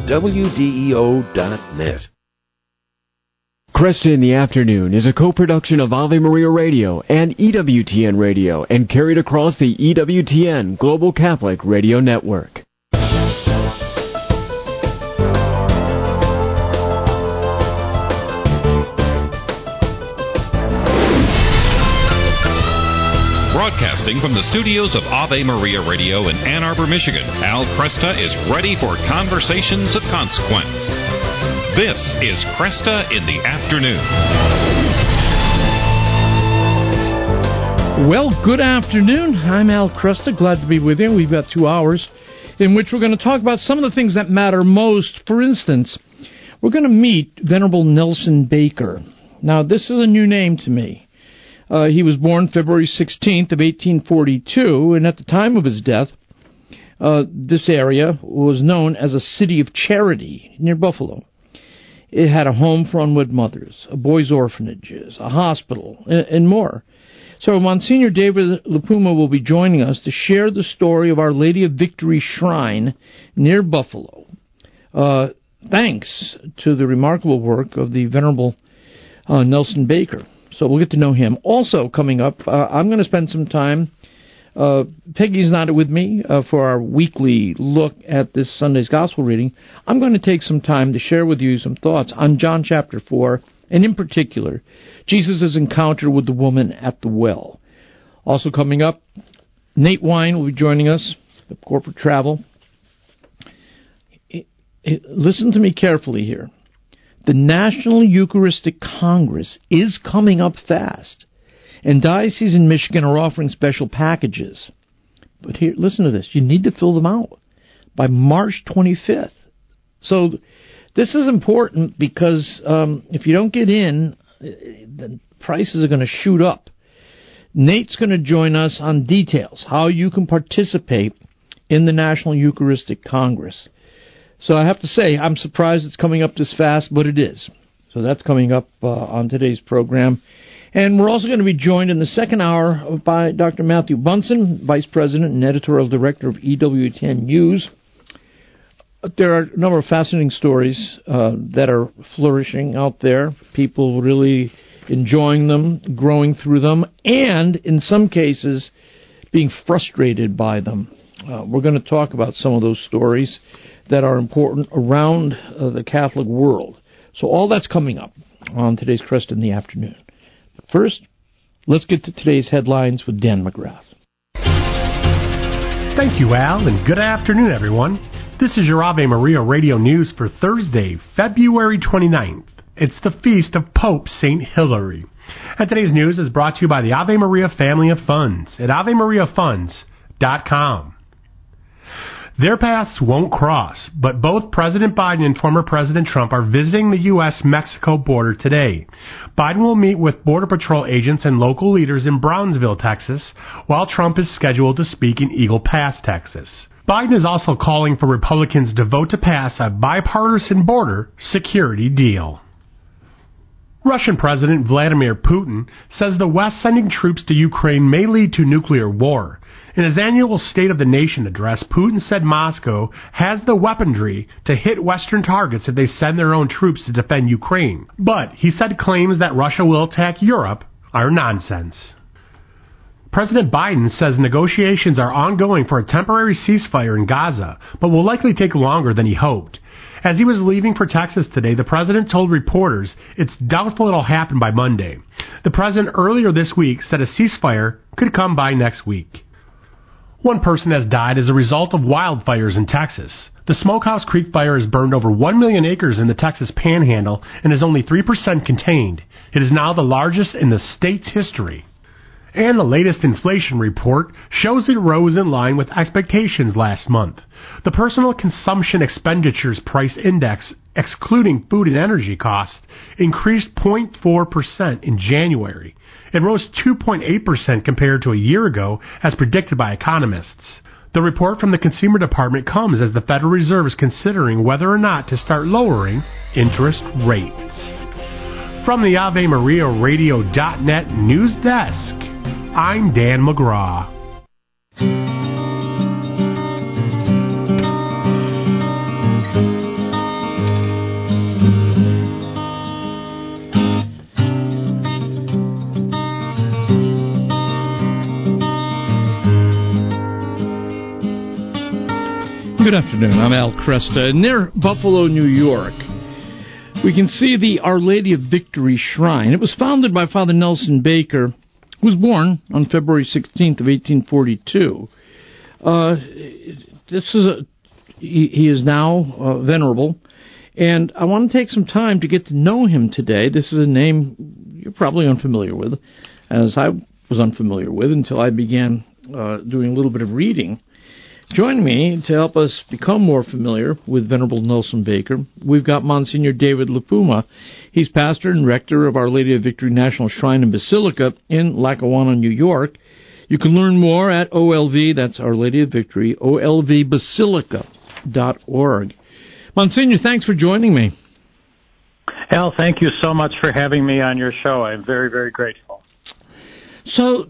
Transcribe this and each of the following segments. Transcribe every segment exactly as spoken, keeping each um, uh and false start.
at W D E O dot net. Kresta in the Afternoon is a co-production of Ave Maria Radio and E W T N Radio and carried across the E W T N Global Catholic Radio Network. Broadcasting from the studios of Ave Maria Radio in Ann Arbor, Michigan, Al Kresta is ready for Conversations of Consequence. This is Kresta in the Afternoon. Well, good afternoon. I'm Al Kresta. Glad to be with you. We've got two hours in which we're going to talk about some of the things that matter most. For instance, we're going to meet Venerable Nelson Baker. Now, this is a new name to me. Uh, he was born February sixteenth of eighteen forty-two, and at the time of his death, uh, this area was known as a city of charity near Buffalo. It had a home for unwed mothers, a boys' orphanages, a hospital, and, and more. So Monsignor David LiPuma will be joining us to share the story of Our Lady of Victory Shrine near Buffalo, uh, thanks to the remarkable work of the Venerable uh, Nelson Baker. So we'll get to know him. Also coming up, uh, I'm going to spend some time, uh, Peggy's not with me uh, for our weekly look at this Sunday's Gospel reading. I'm going to take some time to share with you some thoughts on John chapter four, and in particular, Jesus' encounter with the woman at the well. Also coming up, Nate Wine will be joining us, the Corporate Travel. It, it, listen to me carefully here. The National Eucharistic Congress is coming up fast, and dioceses in Michigan are offering special packages. But here, listen to this. You need to fill them out by March twenty-fifth. So this is important because um, if you don't get in, the prices are going to shoot up. Nate's going to join us on details, how you can participate in the National Eucharistic Congress. So I have to say, I'm surprised it's coming up this fast, but it is. So that's coming up uh, on today's program. And we're also going to be joined in the second hour by Doctor Matthew Bunson, Vice President and Editorial Director of E W T N News. There are a number of fascinating stories uh, that are flourishing out there, people really enjoying them, growing through them, and in some cases being frustrated by them. Uh, we're going to talk about some of those stories that are important around uh, the Catholic world. So all that's coming up on today's Kresta in the Afternoon. But first, let's get to today's headlines with Dan McGrath. Thank you, Al, and good afternoon, everyone. This is your Ave Maria Radio News for Thursday, February twenty-ninth. It's the feast of Pope Saint Hilary. And today's news is brought to you by the Ave Maria Family of Funds at Ave Maria Funds dot com. Their paths won't cross, but both President Biden and former President Trump are visiting the U S Mexico border today. Biden will meet with Border Patrol agents and local leaders in Brownsville, Texas, while Trump is scheduled to speak in Eagle Pass, Texas. Biden is also calling for Republicans to vote to pass a bipartisan border security deal. Russian President Vladimir Putin says the West sending troops to Ukraine may lead to nuclear war. In his annual State of the Nation address, Putin said Moscow has the weaponry to hit Western targets if they send their own troops to defend Ukraine. But he said claims that Russia will attack Europe are nonsense. President Biden says negotiations are ongoing for a temporary ceasefire in Gaza, but will likely take longer than he hoped. As he was leaving for Texas today, the president told reporters it's doubtful it'll happen by Monday. The president earlier this week said a ceasefire could come by next week. One person has died as a result of wildfires in Texas. The Smokehouse Creek fire has burned over one million acres in the Texas Panhandle and is only three percent contained. It is now the largest in the state's history. And the latest inflation report shows it rose in line with expectations last month. The Personal Consumption Expenditures Price Index, excluding food and energy costs, increased zero point four percent in January. It rose two point eight percent compared to a year ago, as predicted by economists. The report from the Consumer Department comes as the Federal Reserve is considering whether or not to start lowering interest rates. From the Ave Maria Radio dot net news desk, I'm Dan McGraw. Good afternoon. I'm Al Cresta. Near Buffalo, New York, we can see the Our Lady of Victory Shrine. It was founded by Father Nelson Baker, who was born on February sixteenth of eighteen forty-two. Uh, this is a, he, he is now uh, venerable, and I want to take some time to get to know him today. This is a name you're probably unfamiliar with, as I was unfamiliar with until I began uh, doing a little bit of reading. Join me to help us become more familiar with Venerable Nelson Baker. We've got Monsignor David LiPuma. He's pastor and rector of Our Lady of Victory National Shrine and Basilica in Lackawanna, New York. You can learn more at O L V, that's Our Lady of Victory, O L V basilica dot org. Monsignor, thanks for joining me. Al, thank you so much for having me on your show. I'm very, very grateful. So,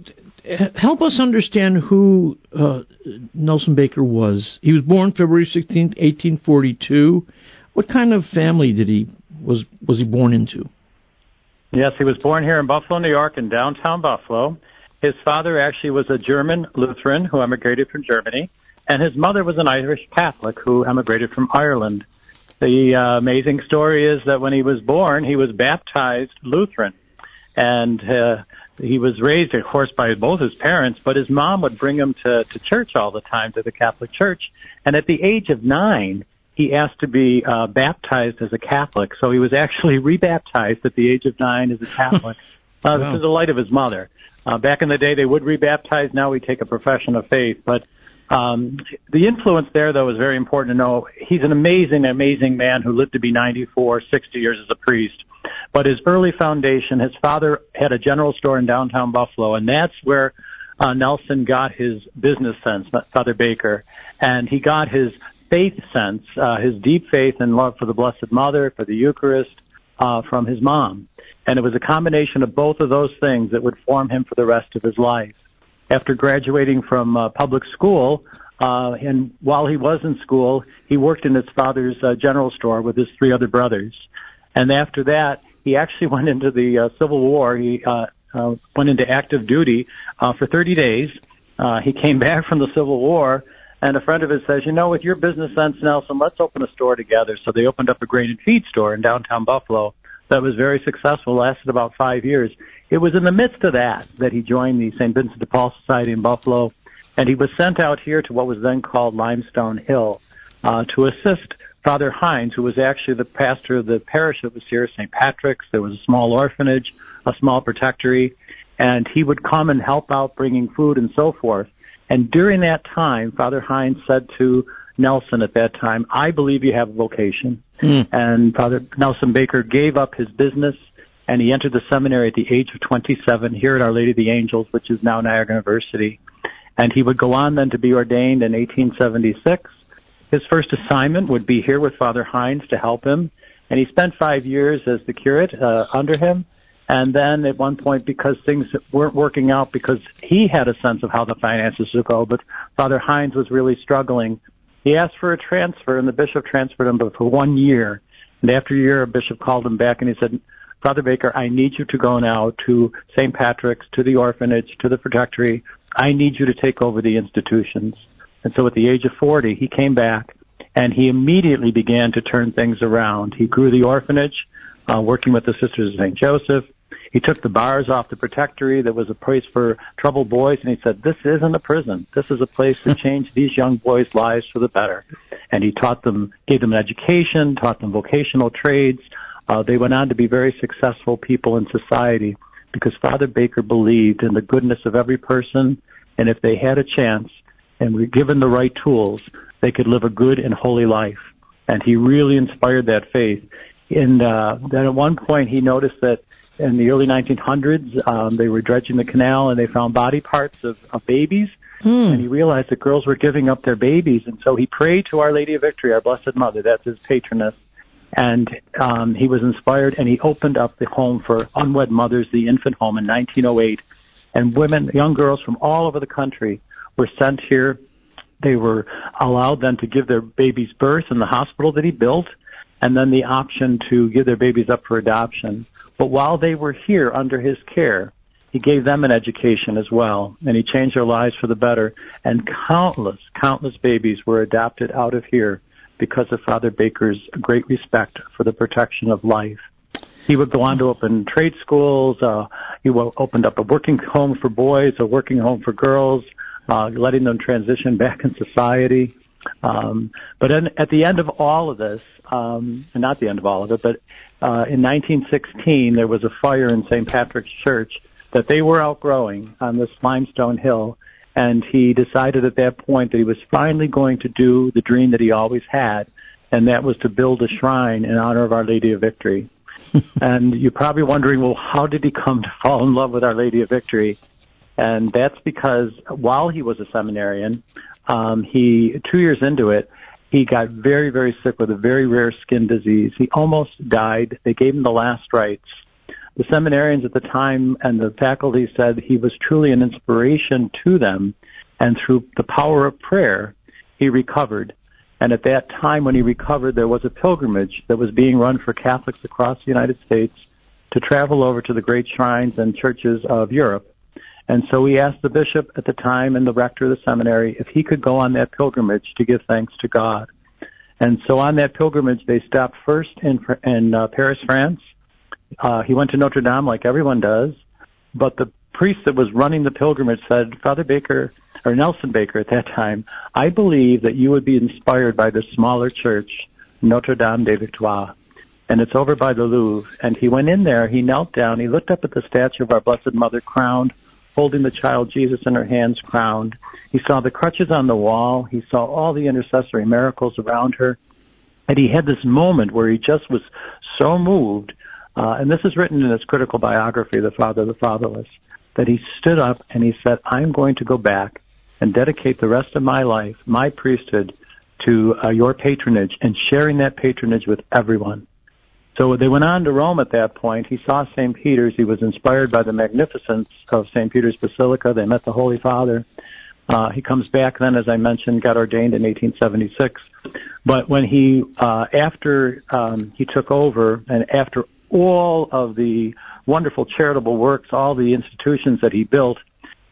help us understand who uh, Nelson Baker was. He was born February sixteenth, eighteen forty-two. What kind of family did he was was he born into? Yes, he was born here in Buffalo, New York, in downtown Buffalo. His father actually was a German Lutheran who emigrated from Germany, and his mother was an Irish Catholic who emigrated from Ireland. The uh, amazing story is that when he was born, he was baptized Lutheran, and uh, he was raised, of course, by both his parents, but his mom would bring him to, to church all the time, to the Catholic Church. And at the age of nine, he asked to be uh, baptized as a Catholic. So he was actually rebaptized at the age of nine as a Catholic. uh, this wow. is the light of his mother. Uh, back in the day, they would rebaptize. Now we take a profession of faith. But um, the influence there, though, is very important to know. He's an amazing, amazing man who lived to be ninety-four, sixty years as a priest. But his early foundation, his father had a general store in downtown Buffalo, and that's where uh, Nelson got his business sense, Father Baker. And he got his faith sense, uh, his deep faith and love for the Blessed Mother, for the Eucharist, uh, from his mom. And it was a combination of both of those things that would form him for the rest of his life. After graduating from uh, public school, uh, and while he was in school, he worked in his father's uh, general store with his three other brothers. And after that, he actually went into the uh, Civil War. He uh, uh, went into active duty uh, for thirty days. Uh, he came back from the Civil War, and a friend of his says, you know, with your business sense, Nelson, let's open a store together. So they opened up a grain and feed store in downtown Buffalo that was very successful, lasted about five years. It was in the midst of that that he joined the Saint Vincent de Paul Society in Buffalo, and he was sent out here to what was then called Limestone Hill uh, to assist Father Hines, who was actually the pastor of the parish that was here, Saint Patrick's. There was a small orphanage, a small protectory, and he would come and help out bringing food and so forth. And during that time, Father Hines said to Nelson at that time, I believe you have a vocation. Mm. And Father Nelson Baker gave up his business, and he entered the seminary at the age of twenty-seven here at Our Lady of the Angels, which is now Niagara University. And he would go on then to be ordained in eighteen seventy-six. His first assignment would be here with Father Hines to help him, and he spent five years as the curate uh, under him, and then at one point, because things weren't working out, because he had a sense of how the finances should go, but Father Hines was really struggling, he asked for a transfer, and the bishop transferred him for one year. And after a year, a bishop called him back, and he said, Father Baker, I need you to go now to Saint Patrick's, to the orphanage, to the protectory. I need you to take over the institutions. And so at the age of forty, he came back, and he immediately began to turn things around. He grew the orphanage, uh, working with the Sisters of Saint Joseph. He took the bars off the protectory that was a place for troubled boys, and he said, this isn't a prison. This is a place to change these young boys' lives for the better. And he taught them, gave them an education, taught them vocational trades. Uh, they went on to be very successful people in society because Father Baker believed in the goodness of every person, and if they had a chance, and were given the right tools, they could live a good and holy life. And he really inspired that faith. And uh, then at one point he noticed that in the early nineteen hundreds, um, they were dredging the canal and they found body parts of, of babies. Mm. And he realized that girls were giving up their babies. And so he prayed to Our Lady of Victory, our Blessed Mother, that's his patroness. And um, he was inspired, and he opened up the home for unwed mothers, the infant home, in nineteen oh eight. And women, young girls from all over the country, were sent here. They were allowed then to give their babies birth in the hospital that he built, and then the option to give their babies up for adoption. But while they were here under his care, He gave them an education as well, and he changed their lives for the better. And countless, countless babies were adopted out of here because of Father Baker's great respect for the protection of life. He would go on to open trade schools. Uh, he opened up a working home for boys, a working home for girls, uh, letting them transition back in society. Um, but in, at the end of all of this, um, and not the end of all of it, but uh, in nineteen sixteen, there was a fire in Saint Patrick's Church that they were outgrowing on this limestone hill, and he decided at that point that he was finally going to do the dream that he always had, and that was to build a shrine in honor of Our Lady of Victory. And you're probably wondering, well, how did he come to fall in love with Our Lady of Victory? And that's because while he was a seminarian, um, he two years into it, he got very, very sick with a very rare skin disease. He almost died. They gave him the last rites. The seminarians at the time and the faculty said he was truly an inspiration to them, and through the power of prayer, he recovered. And at that time when he recovered, there was a pilgrimage that was being run for Catholics across the United States to travel over to the great shrines and churches of Europe. And so he asked the bishop at the time and the rector of the seminary if he could go on that pilgrimage to give thanks to God. And so on that pilgrimage, they stopped first in, in uh, Paris, France. Uh, he went to Notre Dame like everyone does, but the priest that was running the pilgrimage said, Father Baker, or Nelson Baker at that time, I believe that you would be inspired by the smaller church, Notre Dame de Victoire, and it's over by the Louvre. And he went in there, he knelt down, he looked up at the statue of our Blessed Mother crowned, holding the child Jesus in her hands crowned. He saw the crutches on the wall, he saw all the intercessory miracles around her, and he had this moment where he just was so moved. Uh, and this is written in his critical biography, The Father of the Fatherless, that he stood up and he said, I'm going to go back and dedicate the rest of my life, my priesthood, to uh, your patronage and sharing that patronage with everyone. So they went on to Rome at that point. He saw Saint Peter's. He was inspired by the magnificence of Saint Peter's Basilica. They met the Holy Father. Uh, he comes back then, as I mentioned, got ordained in eighteen seventy-six. But when he, uh, after um, he took over and after all of the wonderful charitable works, all the institutions that he built,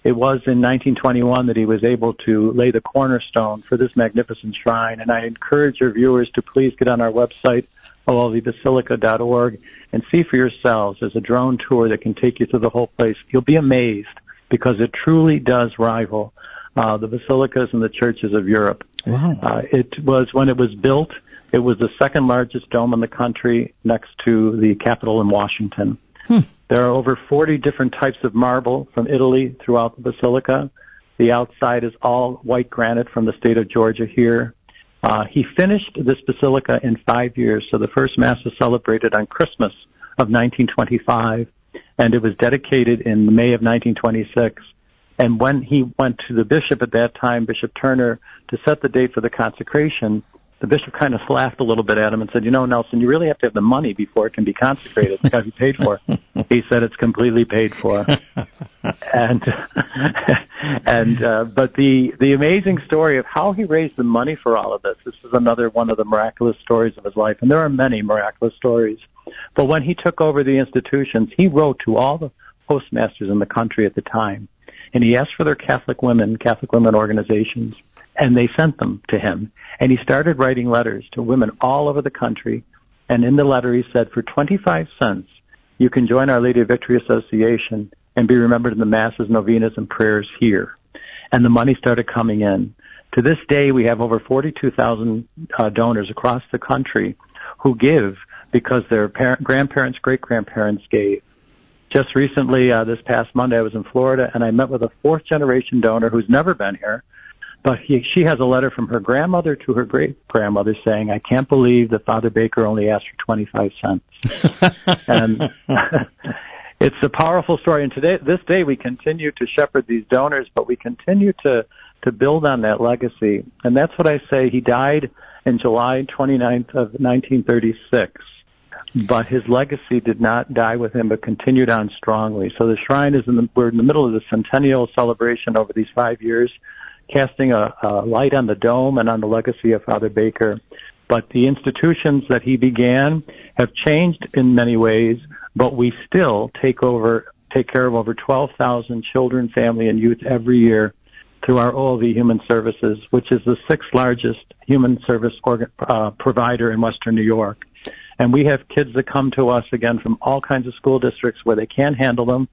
it was in nineteen twenty-one that he was able to lay the cornerstone for this magnificent shrine. And I encourage your viewers to please get on our website, O L V basilica dot org, and see for yourselves. There's a drone tour that can take you through the whole place. You'll be amazed because it truly does rival uh, the basilicas and the churches of Europe. Wow. Uh, it was, when it was built, it was the second largest dome in the country next to the Capitol in Washington. Hmm. There are over forty different types of marble from Italy throughout the basilica. The outside is all white granite from the state of Georgia here. Uh, he finished this basilica in five years, so the first Mass was celebrated on Christmas of nineteen twenty-five, and it was dedicated in May of nineteen twenty-six. And when he went to the bishop at that time, Bishop Turner, to set the date for the consecration, the bishop kind of laughed a little bit at him and said, you know, Nelson, you really have to have the money before it can be consecrated. It's got to be paid for. He said, it's completely paid for. And, and, uh, but the, the amazing story of how he raised the money for all of this, this is another one of the miraculous stories of his life. And there are many miraculous stories. But when he took over the institutions, he wrote to all the postmasters in the country at the time. And he asked for their Catholic women, Catholic women organizations. And they sent them to him. And he started writing letters to women all over the country. And in the letter he said, for twenty-five cents, you can join Our Lady of Victory Association and be remembered in the Masses, novenas, and prayers here. And the money started coming in. To this day, we have over forty-two thousand uh, donors across the country who give because their par- grandparents, great-grandparents gave. Just recently, uh, this past Monday, I was in Florida, and I met with a fourth-generation donor who's never been here. But he, she has a letter from her grandmother to her great-grandmother saying, I can't believe that Father Baker only asked for twenty-five cents. And it's a powerful story. And today, this day we continue to shepherd these donors, but we continue to, to build on that legacy. And that's what I say. He died in July twenty-ninth of nineteen thirty-six, but his legacy did not die with him but continued on strongly. So the shrine is in the, we're in the middle of the centennial celebration over these five years, casting a, a light on the dome and on the legacy of Father Baker. But the institutions that he began have changed in many ways, but we still take over take care of over twelve thousand children, family, and youth every year through our O L V Human Services, which is the sixth largest human service organ, uh, provider in Western New York. And we have kids that come to us, again, from all kinds of school districts where they can't handle them.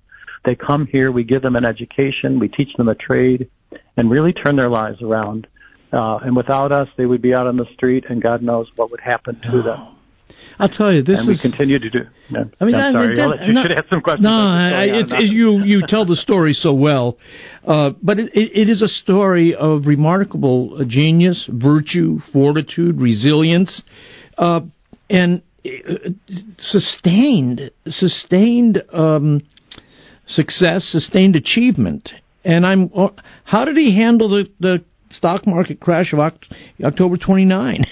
They come here, we give them an education, we teach them a trade, and really turn their lives around. Uh, and without us, they would be out on the street, and God knows what would happen to them. I'll tell you, this and is... And we continue to do... No, I mean, I'm sorry. I mean, that, you no, should have some questions. No, I, it's, it, you, you tell the story so well. Uh, but it, it is a story of remarkable genius, virtue, fortitude, resilience, uh, and sustained, sustained um, success, sustained achievement. And I'm... How did he handle the, the stock market crash of October twenty-ninth?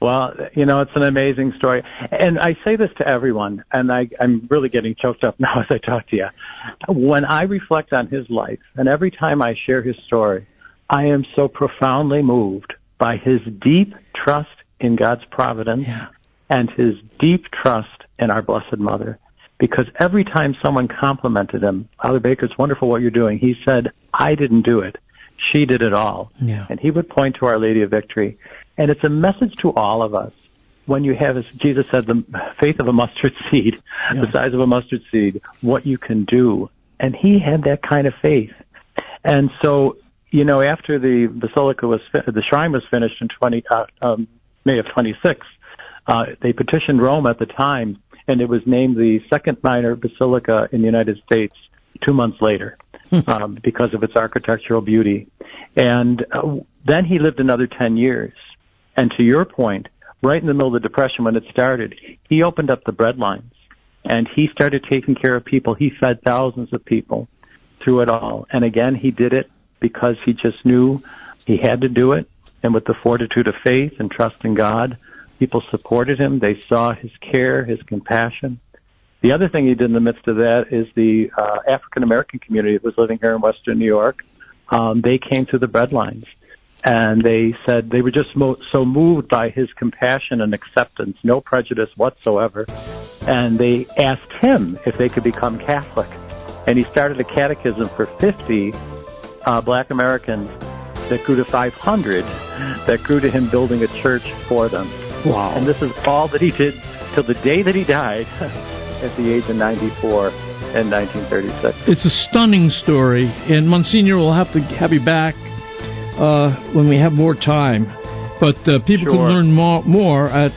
Well, you know, it's an amazing story. And I say this to everyone, and I, I'm really getting choked up now as I talk to you. When I reflect on his life, and every time I share his story, I am so profoundly moved by his deep trust in God's providence yeah. and his deep trust in our Blessed Mother. Because every time someone complimented him, Father Baker, it's wonderful what you're doing, he said, I didn't do it. She did it all. Yeah. And he would point to Our Lady of Victory. And it's a message to all of us. When you have, as Jesus said, the faith of a mustard seed, yeah. the size of a mustard seed, what you can do. And he had that kind of faith. And so, you know, after the basilica was, the shrine was finished in twenty, uh, um, May of twenty-six, uh, they petitioned Rome at the time, and it was named the second minor basilica in the United States two months later. um, because of its architectural beauty. And uh, then he lived another ten years. And to your point, right in the middle of the Depression when it started, he opened up the bread lines, and he started taking care of people. He fed thousands of people through it all. And again, he did it because he just knew he had to do it. And with the fortitude of faith and trust in God, people supported him. They saw his care, his compassion. The other thing he did in the midst of that is the uh, African-American community that was living here in Western New York, um, they came to the bread lines, and they said they were just mo- so moved by his compassion and acceptance, no prejudice whatsoever, and they asked him if they could become Catholic. And he started a catechism for fifty uh, black Americans that grew to five hundred, that grew to him building a church for them. Wow. And this is all that he did till the day that he died. At the age of ninety-four in nineteen thirty-six. It's a stunning story, and Monsignor, will have to have you back uh, when we have more time. But uh, people sure. can learn more, more at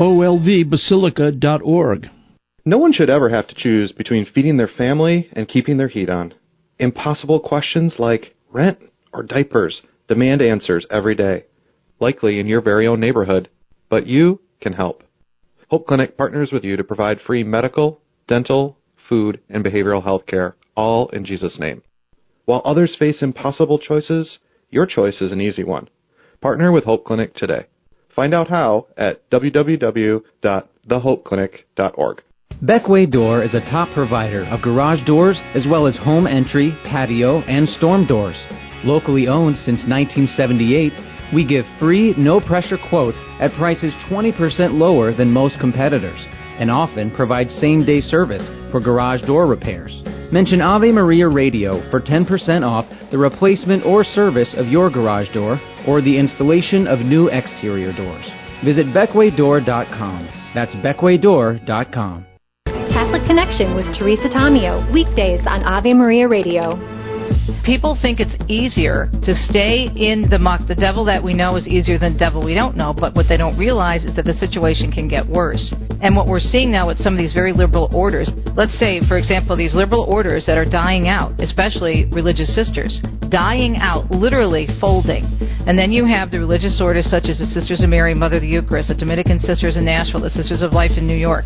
O L V basilica dot org. No one should ever have to choose between feeding their family and keeping their heat on. Impossible questions like rent or diapers demand answers every day, likely in your very own neighborhood, but you can help. Hope Clinic partners with you to provide free medical, dental, food, and behavioral health care, all in Jesus' name. While others face impossible choices, your choice is an easy one. Partner with Hope Clinic today. Find out how at w w w dot the hope clinic dot org. Beckway Door is a top provider of garage doors as well as home entry, patio, and storm doors. Locally owned since nineteen seventy-eight, we give free, no-pressure quotes at prices twenty percent lower than most competitors, and often provide same-day service for garage door repairs. Mention Ave Maria Radio for ten percent off the replacement or service of your garage door or the installation of new exterior doors. Visit Beckway Door dot com. That's Beckway Door dot com. Catholic Connection with Teresa Tamio, weekdays on Ave Maria Radio. People think it's easier to stay in the muck. The devil that we know is easier than the devil we don't know, but what they don't realize is that the situation can get worse. And what we're seeing now with some of these very liberal orders, let's say, for example, these liberal orders that are dying out, especially religious sisters, dying out, literally folding. And then you have the religious orders such as the Sisters of Mary, Mother of the Eucharist, the Dominican Sisters in Nashville, the Sisters of Life in New York,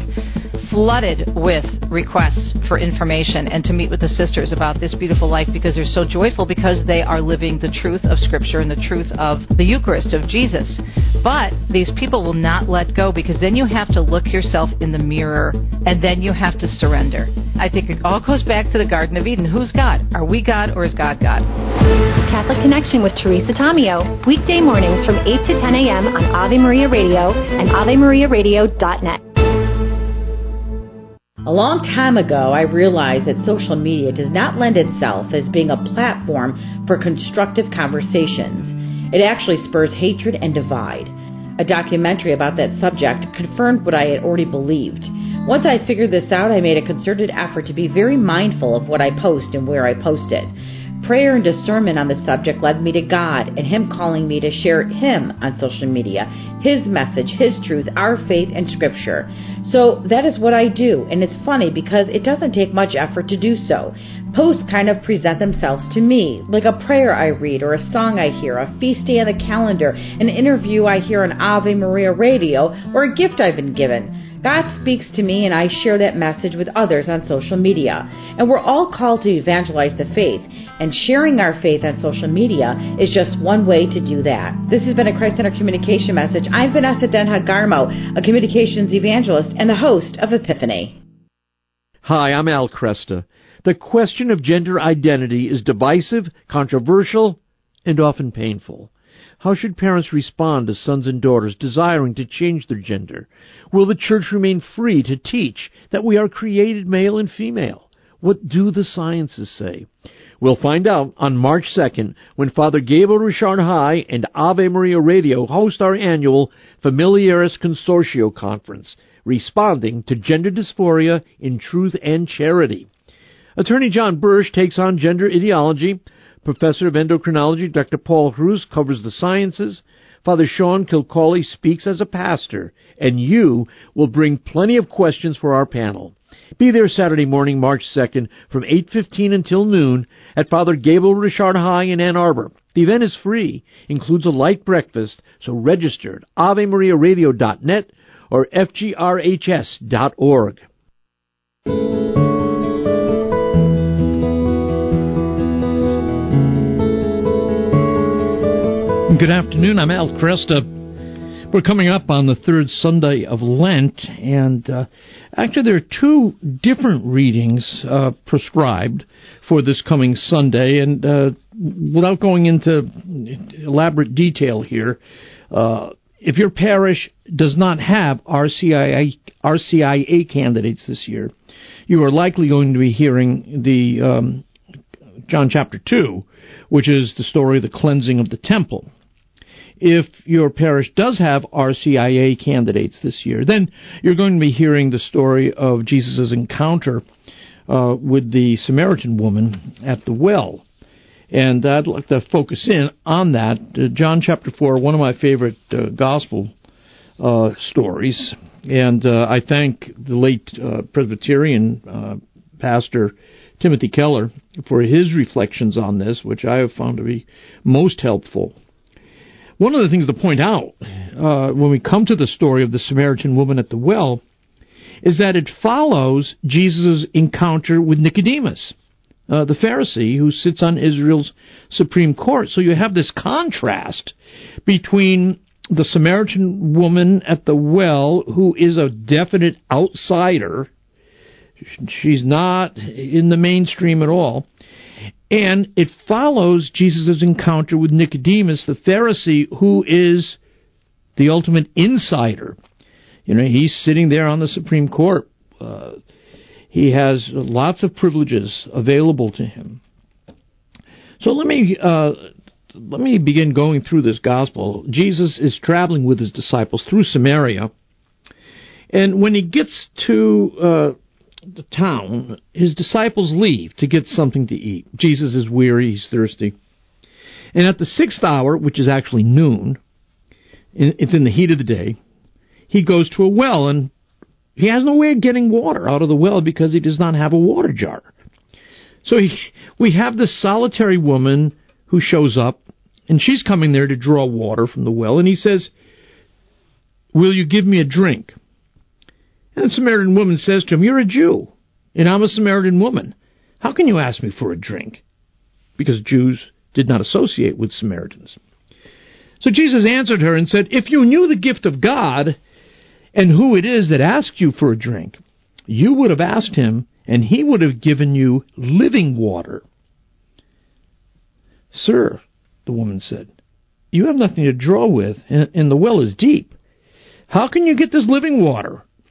flooded with requests for information and to meet with the sisters about this beautiful life because they're so joyful because they are living the truth of Scripture and the truth of the Eucharist, of Jesus. But these people will not let go because then you have to look yourself in the mirror and then you have to surrender. I think it all goes back to the Garden of Eden. Who's God? Are we God or is God God? Catholic Connection with Teresa Tamio, weekday mornings from eight to ten a.m. on Ave Maria Radio and Ave Maria Radio dot net. A long time ago, I realized that social media does not lend itself as being a platform for constructive conversations. It actually spurs hatred and divide. A documentary about that subject confirmed what I had already believed. Once I figured this out, I made a concerted effort to be very mindful of what I post and where I post it. Prayer and discernment on the subject led me to God and Him calling me to share Him on social media, His message, His truth, our faith, and Scripture. So that is what I do, and it's funny because it doesn't take much effort to do so. Posts kind of present themselves to me, like a prayer I read or a song I hear, a feast day on the calendar, an interview I hear on Ave Maria radio, or a gift I've been given. God speaks to me and I share that message with others on social media. And we're all called to evangelize the faith. And sharing our faith on social media is just one way to do that. This has been a Christ Center Communication Message. I'm Vanessa Denha-Garmo, a communications evangelist and the host of Epiphany. Hi, I'm Al Cresta. The question of gender identity is divisive, controversial, and often painful. How should parents respond to sons and daughters desiring to change their gender? Will the church remain free to teach that we are created male and female? What do the sciences say? We'll find out on March second when Father Gabriel Richard High and Ave Maria Radio host our annual Familiaris Consortio Conference, Responding to Gender Dysphoria in Truth and Charity. Attorney John Bursch takes on gender ideology. Professor of Endocrinology, Doctor Paul Hruis, covers the sciences. Father Sean Kilcawley speaks as a pastor, and you will bring plenty of questions for our panel. Be there Saturday morning, March second, from eight fifteen until noon at Father Gabriel Richard High in Ann Arbor. The event is free, includes a light breakfast, so register at ave maria radio dot net or f g r h s dot org. Good afternoon, I'm Al Cresta. We're coming up on the third Sunday of Lent, and uh, actually there are two different readings uh, prescribed for this coming Sunday, and uh, without going into elaborate detail here, uh, if your parish does not have R C I A, R C I A candidates this year, you are likely going to be hearing the um, John chapter two, which is the story of the cleansing of the temple. If your parish does have R C I A candidates this year, then you're going to be hearing the story of Jesus' encounter uh, with the Samaritan woman at the well. And I'd like to focus in on that. Uh, John chapter four, one of my favorite uh, gospel uh, stories. And uh, I thank the late uh, Presbyterian uh, pastor Timothy Keller for his reflections on this, which I have found to be most helpful. One of the things to point out uh, when we come to the story of the Samaritan woman at the well is that it follows Jesus' encounter with Nicodemus, uh, the Pharisee who sits on Israel's Supreme Court. So you have this contrast between the Samaritan woman at the well, who is a definite outsider. She's not in the mainstream at all. And it follows Jesus' encounter with Nicodemus, the Pharisee, who is the ultimate insider. You know, he's sitting there on the Supreme Court. Uh, he has lots of privileges available to him. So let me uh, let me begin going through this gospel. Jesus is traveling with his disciples through Samaria, and when he gets to Uh, the town, his disciples leave to get something to eat. Jesus is weary, he's thirsty. And at the sixth hour, which is actually noon, it's in the heat of the day, he goes to a well, and he has no way of getting water out of the well because he does not have a water jar. So he, we have this solitary woman who shows up, and she's coming there to draw water from the well, and he says, "Will you give me a drink?" And the Samaritan woman says to him, "You're a Jew, and I'm a Samaritan woman. How can you ask me for a drink?" Because Jews did not associate with Samaritans. So Jesus answered her and said, "If you knew the gift of God and who it is that asked you for a drink, you would have asked him, and he would have given you living water." "Sir," the woman said, "you have nothing to draw with, and the well is deep. How can you get this living water?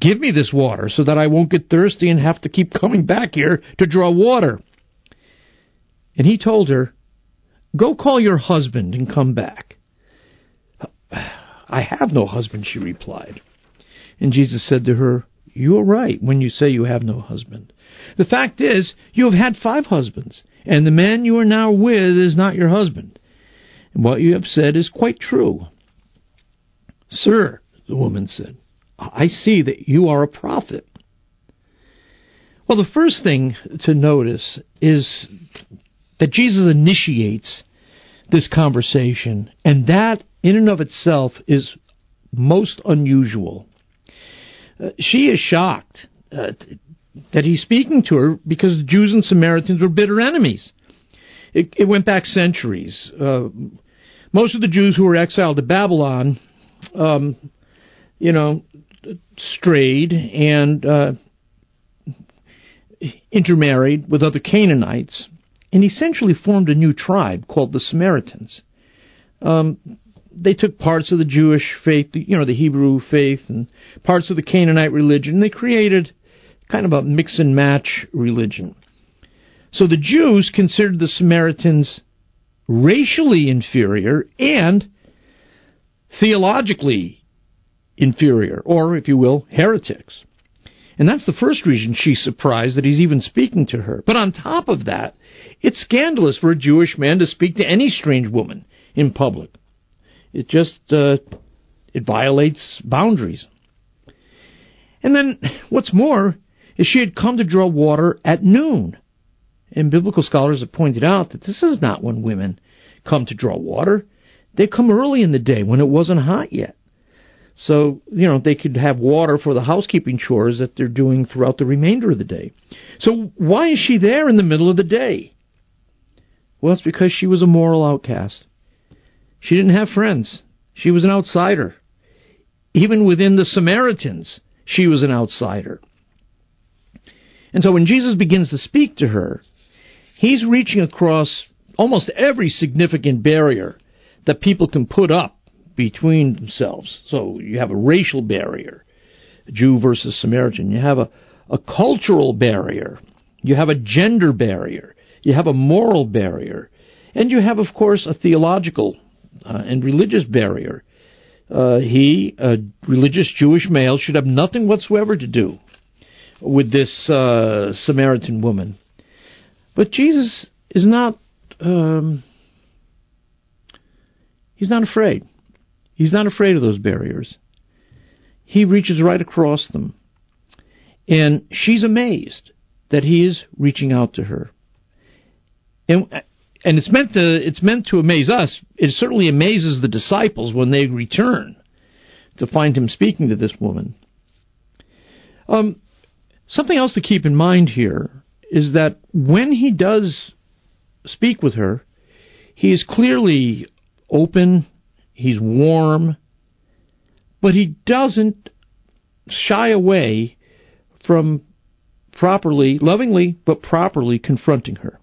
give me this water so that I won't get thirsty and have to keep coming back here to draw water. And he told her, Go call your husband and come back. I have no husband, she replied. And Jesus said to her, You are right when you say you have no husband. The fact is, you have had five husbands, and the man you are now with is not your husband. And what you have said is quite true. Sir, the woman said, I see that you are a prophet. Well, the first thing to notice is that Jesus initiates this conversation, and that in and of itself is most unusual. Uh, she is shocked uh, that he's speaking to her because the Jews and Samaritans were bitter enemies. It, it went back centuries. Uh, most of the Jews who were exiled to Babylon, um, you know, strayed and uh, intermarried with other Canaanites, and essentially formed a new tribe called the Samaritans. Um, they took parts of the Jewish faith, you know, the Hebrew faith, and parts of the Canaanite religion. They created kind of a mix-and-match religion. So the Jews considered the Samaritans racially inferior and theologically inferior, or, if you will, heretics. And that's the first reason she's surprised that he's even speaking to her. But on top of that, it's scandalous for a Jewish man to speak to any strange woman in public. It just, uh, it violates boundaries. And then, what's more, is she had come to draw water at noon. And biblical scholars have pointed out that this is not when women come to draw water. They come early in the day when it wasn't hot yet. So, you know, they could have water for the housekeeping chores that they're doing throughout the remainder of the day. So why is she there in the middle of the day? Well, it's because she was a moral outcast. She didn't have friends. She was an outsider. Even within the Samaritans, she was an outsider. And so when Jesus begins to speak to her, he's reaching across almost every significant barrier that people can put up between themselves. So you have a racial barrier, Jew versus Samaritan. You have a, a cultural barrier. You have a gender barrier. You have a moral barrier. And you have, of course, a theological uh, and religious barrier. Uh, he, a religious Jewish male, should have nothing whatsoever to do with this uh, Samaritan woman. But Jesus is not, um, he's not afraid. He's not afraid of those barriers. He reaches right across them. And she's amazed that he is reaching out to her. And And it's meant to it's meant to amaze us. It certainly amazes the disciples when they return to find him speaking to this woman. Um, something else to keep in mind here is that when he does speak with her, he is clearly open, he's warm, but he doesn't shy away from properly, lovingly, but properly confronting her.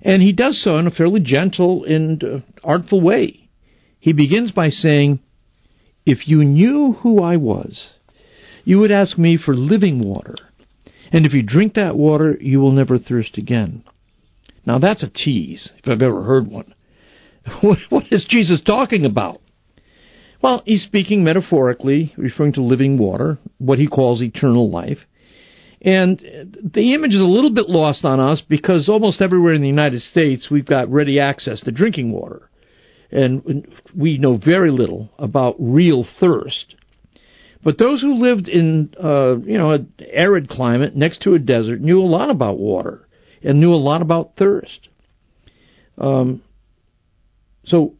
And he does so in a fairly gentle and uh, artful way. He begins by saying, If you knew who I was, you would ask me for living water. And if you drink that water, you will never thirst again. Now that's a tease, if I've ever heard one. What, what is Jesus talking about? Well, he's speaking metaphorically, referring to living water, what he calls eternal life. And the image is a little bit lost on us because almost everywhere in the United States we've got ready access to drinking water. And we know very little about real thirst. But those who lived in, uh, you know, an arid climate next to a desert knew a lot about water and knew a lot about thirst. Um, so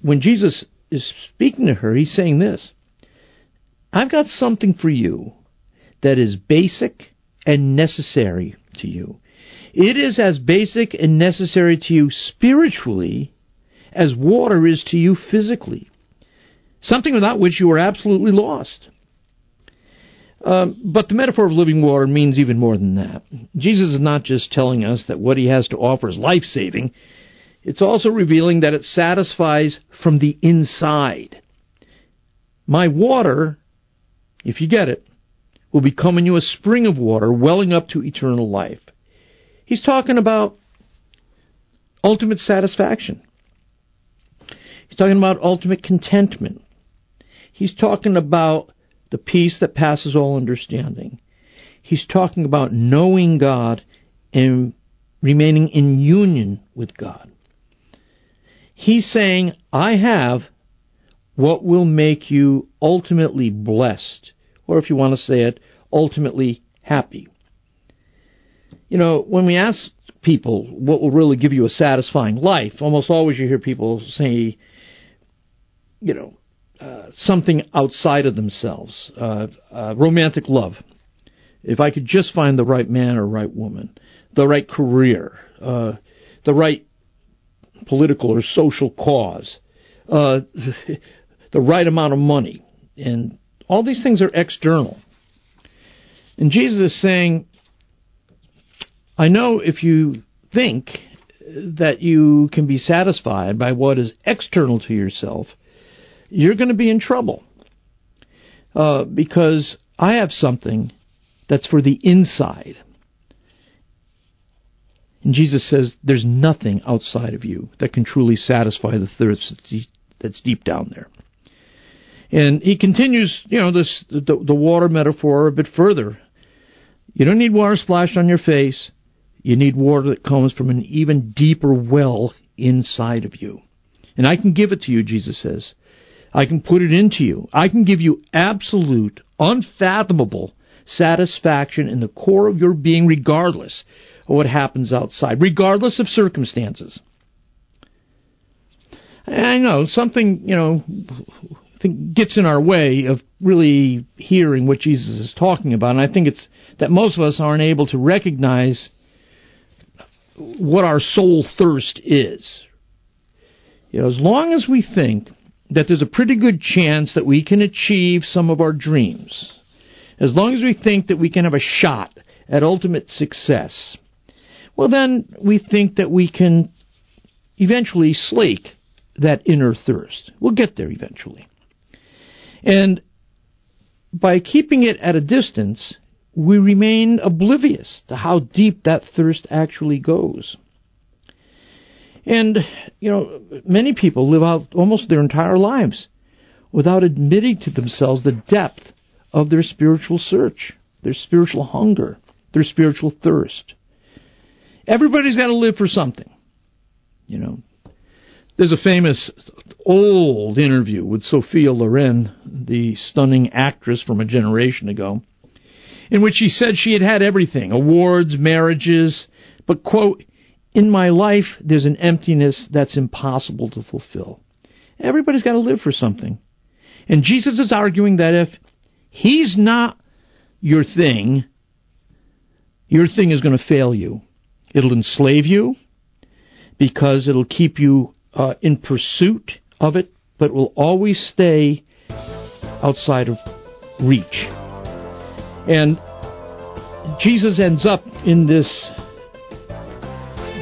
when Jesus is speaking to her, he's saying this, I've got something for you that is basic and necessary to you. It is as basic and necessary to you spiritually as water is to you physically, something without which you are absolutely lost. Um, but the metaphor of living water means even more than that. Jesus is not just telling us that what he has to offer is life-saving. It's also revealing that it satisfies from the inside. My water, if you get it, will become in you a spring of water welling up to eternal life. He's talking about ultimate satisfaction. He's talking about ultimate contentment. He's talking about the peace that passes all understanding. He's talking about knowing God and remaining in union with God. He's saying, I have what will make you ultimately blessed, or if you want to say it, ultimately happy. You know, when we ask people what will really give you a satisfying life, almost always you hear people say, you know, uh, something outside of themselves. Uh, uh, romantic love. If I could just find the right man or right woman, the right career, uh, the right political or social cause, uh, the right amount of money. And all these things are external. And Jesus is saying, I know if you think that you can be satisfied by what is external to yourself, you're going to be in trouble, uh, because I have something that's for the inside. And Jesus says there's nothing outside of you that can truly satisfy the thirst that's deep down there. And he continues, you know, this the, the water metaphor a bit further. You don't need water splashed on your face. You need water that comes from an even deeper well inside of you. And I can give it to you, Jesus says. I can put it into you. I can give you absolute, unfathomable satisfaction in the core of your being, regardless of what happens outside, regardless of circumstances. And I know something, you know, I think gets in our way of really hearing what Jesus is talking about. And I think it's that most of us aren't able to recognize what our soul thirst is. You know, as long as we think that there's a pretty good chance that we can achieve some of our dreams, as long as we think that we can have a shot at ultimate success, well, then we think that we can eventually slake that inner thirst. We'll get there eventually. And by keeping it at a distance, we remain oblivious to how deep that thirst actually goes. And, you know, many people live out almost their entire lives without admitting to themselves the depth of their spiritual search, their spiritual hunger, their spiritual thirst. Everybody's got to live for something, you know. There's a famous old interview with Sophia Loren, the stunning actress from a generation ago, in which she said she had had everything, awards, marriages, but, quote, in my life there's an emptiness that's impossible to fulfill. Everybody's got to live for something. And Jesus is arguing that if he's not your thing, your thing is going to fail you. It'll enslave you because it'll keep you Uh, in pursuit of it, but will always stay outside of reach. And Jesus ends up in this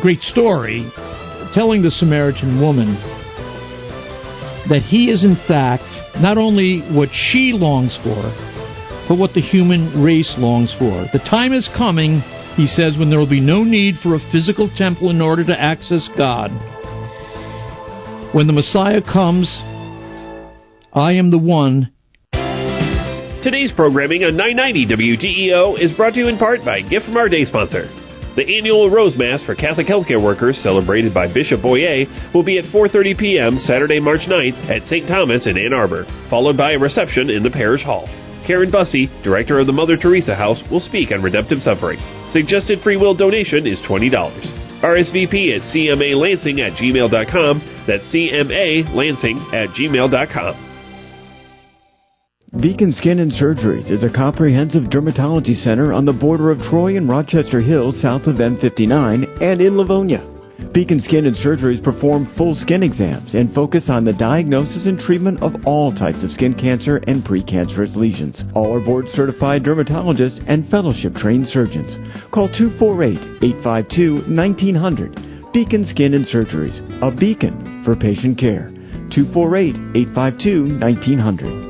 great story telling the Samaritan woman that he is in fact not only what she longs for, but what the human race longs for. The time is coming, he says, when there will be no need for a physical temple in order to access God. When the Messiah comes, I am the one. Today's programming on nine ninety W T E O is brought to you in part by a gift from our day sponsor. The annual Rose Mass for Catholic healthcare workers, celebrated by Bishop Boyer, will be at four thirty p.m. Saturday, March ninth at Saint Thomas in Ann Arbor, followed by a reception in the parish hall. Karen Bussey, director of the Mother Teresa House, will speak on redemptive suffering. Suggested free will donation is twenty dollars. R S V P at cmalansing at gmail dot com. That's cmalansing at gmail dot com. Beacon Skin and Surgeries is a comprehensive dermatology center on the border of Troy and Rochester Hills, south of M fifty-nine, and in Livonia. Beacon Skin and Surgeries perform full skin exams and focus on the diagnosis and treatment of all types of skin cancer and precancerous lesions. All are board-certified dermatologists and fellowship-trained surgeons. Call two four eight, eight five two, nineteen hundred. Beacon Skin and Surgeries, a beacon for patient care. two four eight, eight five two, nineteen hundred.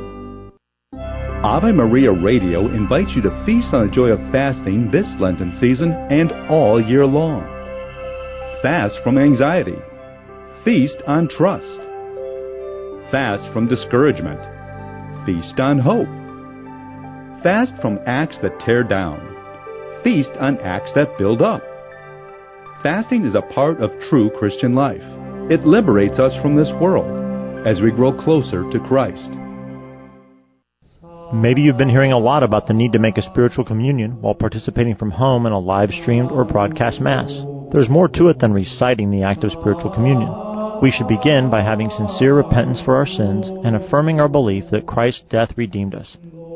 Ave Maria Radio invites you to feast on the joy of fasting this Lenten season and all year long. Fast from anxiety. Feast on trust. Fast from discouragement. Feast on hope. Fast from acts that tear down. Feast on acts that build up. Fasting is a part of true Christian life. It liberates us from this world as we grow closer to Christ. Maybe you've been hearing a lot about the need to make a spiritual communion while participating from home in a live-streamed or broadcast Mass. There's more to it than reciting the act of spiritual communion. We should begin by having sincere repentance for our sins and affirming our belief that Christ's death redeemed us.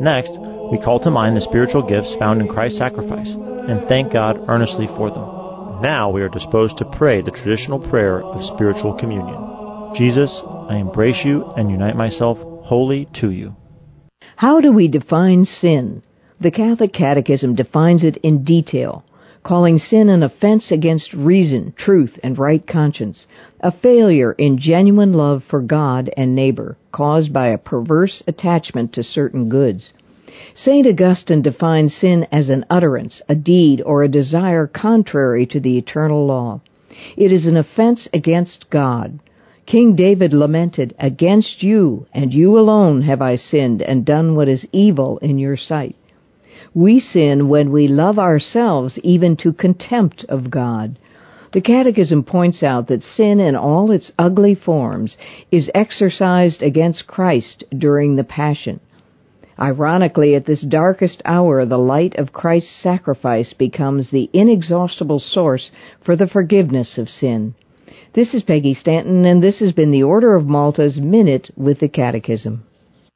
Next, we call to mind the spiritual gifts found in Christ's sacrifice and thank God earnestly for them. Now we are disposed to pray the traditional prayer of spiritual communion. Jesus, I embrace you and unite myself wholly to you. How do we define sin? The Catholic Catechism defines it in detail, calling sin an offense against reason, truth, and right conscience, a failure in genuine love for God and neighbor, caused by a perverse attachment to certain goods. Saint Augustine defines sin as an utterance, a deed, or a desire contrary to the eternal law. It is an offense against God. King David lamented, "Against you and you alone have I sinned and done what is evil in your sight." We sin when we love ourselves even to contempt of God. The Catechism points out that sin in all its ugly forms is exercised against Christ during the Passion. Ironically, at this darkest hour, the light of Christ's sacrifice becomes the inexhaustible source for the forgiveness of sin. This is Peggy Stanton, and this has been the Order of Malta's Minute with the Catechism.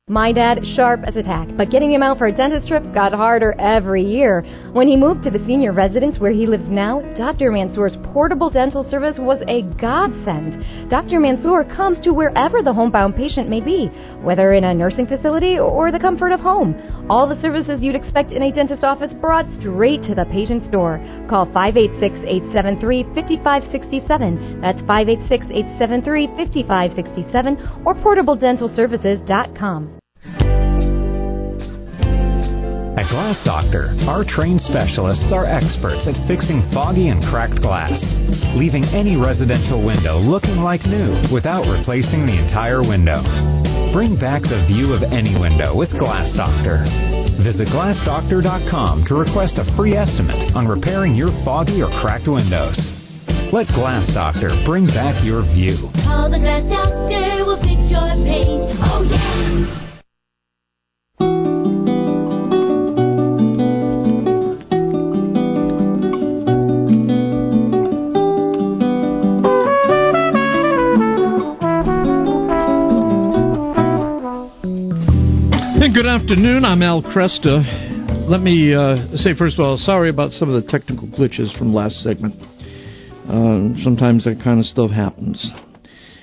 My dad, sharp as a tack, but getting him out for a dentist trip got harder every year. When he moved to the senior residence where he lives now, Doctor Mansour's portable dental service was a godsend. Doctor Mansour comes to wherever the homebound patient may be, whether in a nursing facility or the comfort of home. All the services you'd expect in a dentist office brought straight to the patient's door. Call five eight six, eight seven three, five five six seven. That's five eight six, eight seven three, five five six seven or portable dental services dot com. At Glass Doctor, our trained specialists are experts at fixing foggy and cracked glass, leaving any residential window looking like new without replacing the entire window. Bring back the view of any window with Glass Doctor. Visit glass doctor dot com to request a free estimate on repairing your foggy or cracked windows. Let Glass Doctor bring back your view. Call the Glass Doctor, will fix your paint. Oh yeah! Good afternoon, I'm Al Cresta. Let me uh, say, first of all, sorry about some of the technical glitches from last segment. Um, sometimes that kind of stuff happens.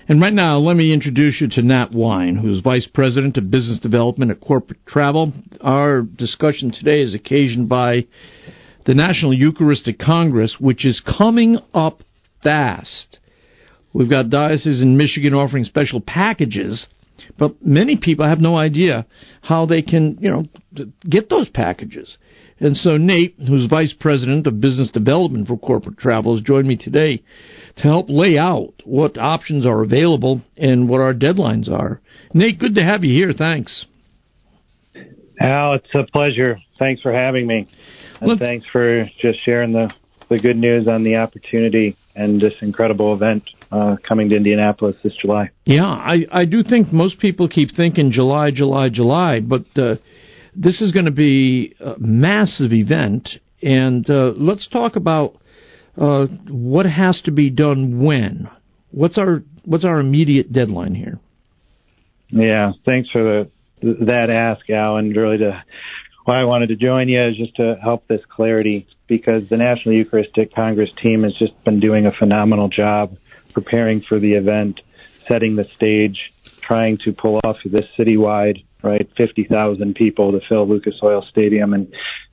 And right now, let me introduce you to Nate Wine, who's Vice President of Business Development at Corporate Travel. Our discussion today is occasioned by the National Eucharistic Congress, which is coming up fast. We've got dioceses in Michigan offering special packages, but many people have no idea how they can, you know, get those packages. And so Nate, who's Vice President of Business Development for Corporate Travel, has joined me today to help lay out what options are available and what our deadlines are. Nate, good to have you here. Thanks. Al, it's a pleasure. Thanks for having me. And Let's, thanks for just sharing the, the good news on the opportunity and this incredible event uh, coming to Indianapolis this July. Yeah, I, I do think most people keep thinking July, July, July, but uh, this is going to be a massive event, and uh, let's talk about uh, what has to be done when. What's our what's our immediate deadline here? Yeah, thanks for the that ask, Al, and really to, why I wanted to join you is just to help this clarity, because the National Eucharistic Congress team has just been doing a phenomenal job preparing for the event, setting the stage, trying to pull off this citywide, right, fifty thousand people to fill Lucas Oil Stadium and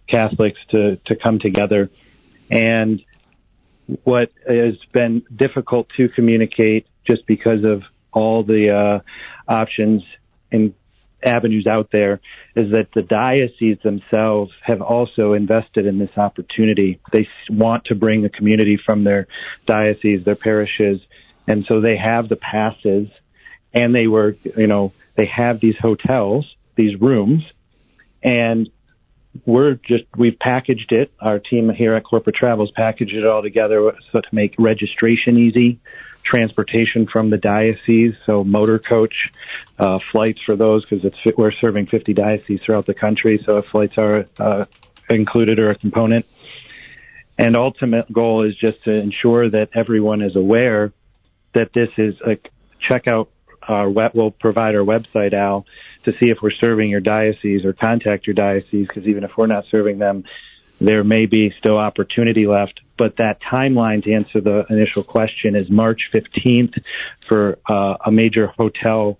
Catholics to, to come together. And what has been difficult to communicate just because of all the uh, options and avenues out there is that the dioceses themselves have also invested in this opportunity. They want to bring the community from their diocese, their parishes, and so they have the passes, and they were, you know, they have these hotels, these rooms, and we're just, we've packaged it. Our team here at Corporate Travel's packaged it all together so to make registration easy, transportation from the diocese, so motor coach, uh, flights for those, because it's, we're serving fifty dioceses throughout the country, so if flights are uh, included or a component. And ultimate goal is just to ensure that everyone is aware that this is a check out. Our web, we'll provide our website, Al, to see if we're serving your diocese, or contact your diocese, because even if we're not serving them, there may be still opportunity left. But that timeline, to answer the initial question, is March fifteenth for uh, a major hotel,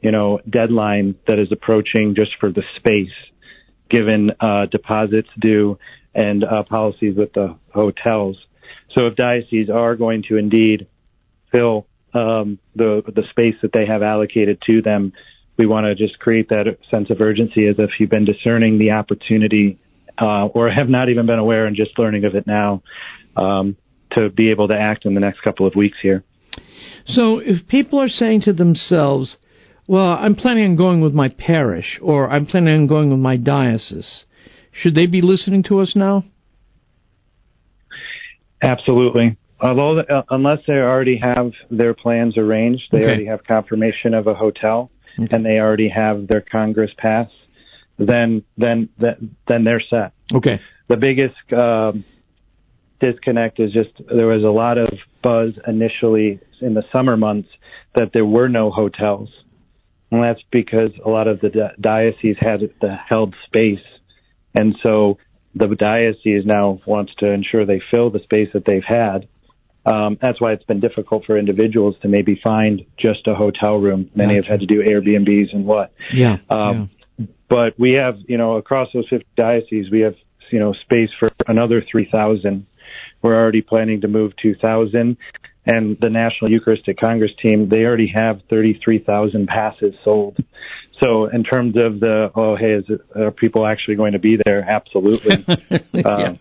you know, deadline that is approaching just for the space, given uh, deposits due and uh, policies with the hotels. So if dioceses are going to indeed fill Um, the the space that they have allocated to them, we want to just create that sense of urgency, as if you've been discerning the opportunity uh, or have not even been aware and just learning of it now, um, to be able to act in the next couple of weeks here. So if people are saying to themselves, well, I'm planning on going with my parish, or I'm planning on going with my diocese, should they be listening to us now? Absolutely. Although, uh, unless they already have their plans arranged, they okay. already have confirmation of a hotel, okay. and they already have their Congress pass, then then then they're set. Okay. The biggest uh, disconnect is just there was a lot of buzz initially in the summer months that there were no hotels, and that's because a lot of the di- dioceses had the held space, and so the diocese now wants to ensure they fill the space that they've had. Um, that's why it's been difficult for individuals to maybe find just a hotel room. Many gotcha. have had to do Airbnbs and what. Yeah, um, yeah. But we have, you know, across those fifty dioceses, we have, you know, space for another three thousand. We're already planning to move two thousand. And the National Eucharistic Congress team, they already have thirty-three thousand passes sold. So in terms of the, oh, hey, is it, are people actually going to be there? Absolutely. um,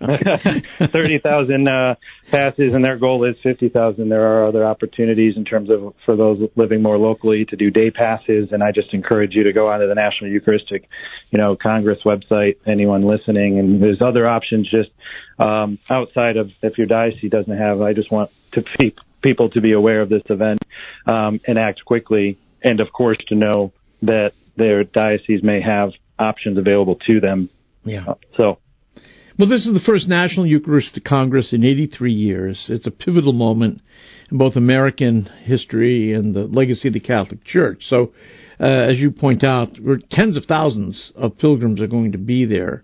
thirty thousand uh, passes, and their goal is fifty thousand. There are other opportunities in terms of, for those living more locally, to do day passes, and I just encourage you to go onto the National Eucharistic, you know, Congress website, anyone listening, and there's other options just um, outside of, if your diocese doesn't have, I just want to pe- people to be aware of this event um, and act quickly, and, of course, to know that their diocese may have options available to them. Yeah. Uh, so, well, this is the first National Eucharistic Congress in eighty-three years. It's a pivotal moment in both American history and the legacy of the Catholic Church. So, uh, as you point out, tens of thousands of pilgrims are going to be there,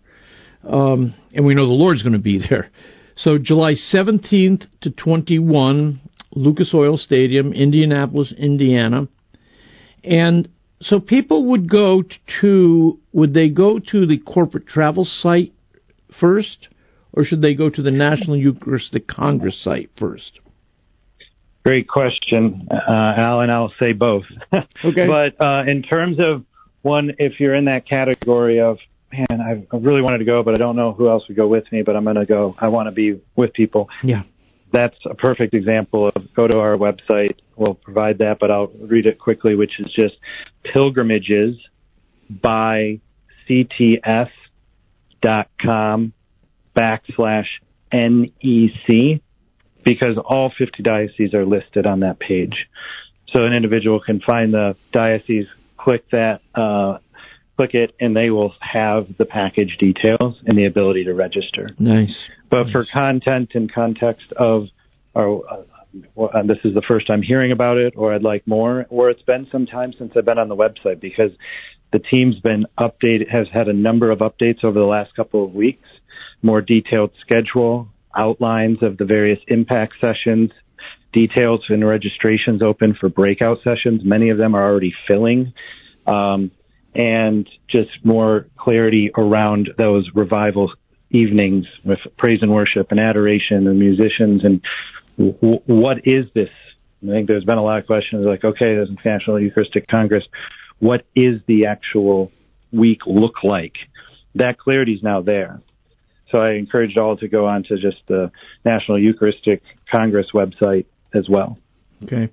um, and we know the Lord's going to be there. So, July seventeenth to twenty-first, Lucas Oil Stadium, Indianapolis, Indiana, and so people would go to, would they go to the Corporate Travel site first, or should they go to the National Eucharistic Congress site first? Great question, uh, Alan. I'll say both. Okay. But uh, in terms of one, if you're in that category of, man, I really wanted to go, but I don't know who else would go with me, but I'm going to go. I want to be with people. Yeah. That's a perfect example of go to our website. We'll provide that, but I'll read it quickly, which is just pilgrimages by c t s dot com backslash N E C, because all fifty dioceses are listed on that page. So an individual can find the diocese, click that, uh, click it, and they will have the package details and the ability to register. Nice. But nice. For content and context of, or, uh, well, this is the first I'm hearing about it, or I'd like more, or it's been some time since I've been on the website, because The team's been updated, has had a number of updates over the last couple of weeks, more detailed schedule, outlines of the various impact sessions, details and registrations open for breakout sessions. Many of them are already filling, um, and just more clarity around those revival evenings with praise and worship and adoration and musicians. And w- what is this? I think there's been a lot of questions like, okay, there's a National Eucharistic Congress. What is the actual week look like? That clarity is now there. So I encourage all to go on to just the National Eucharistic Congress website as well. Okay.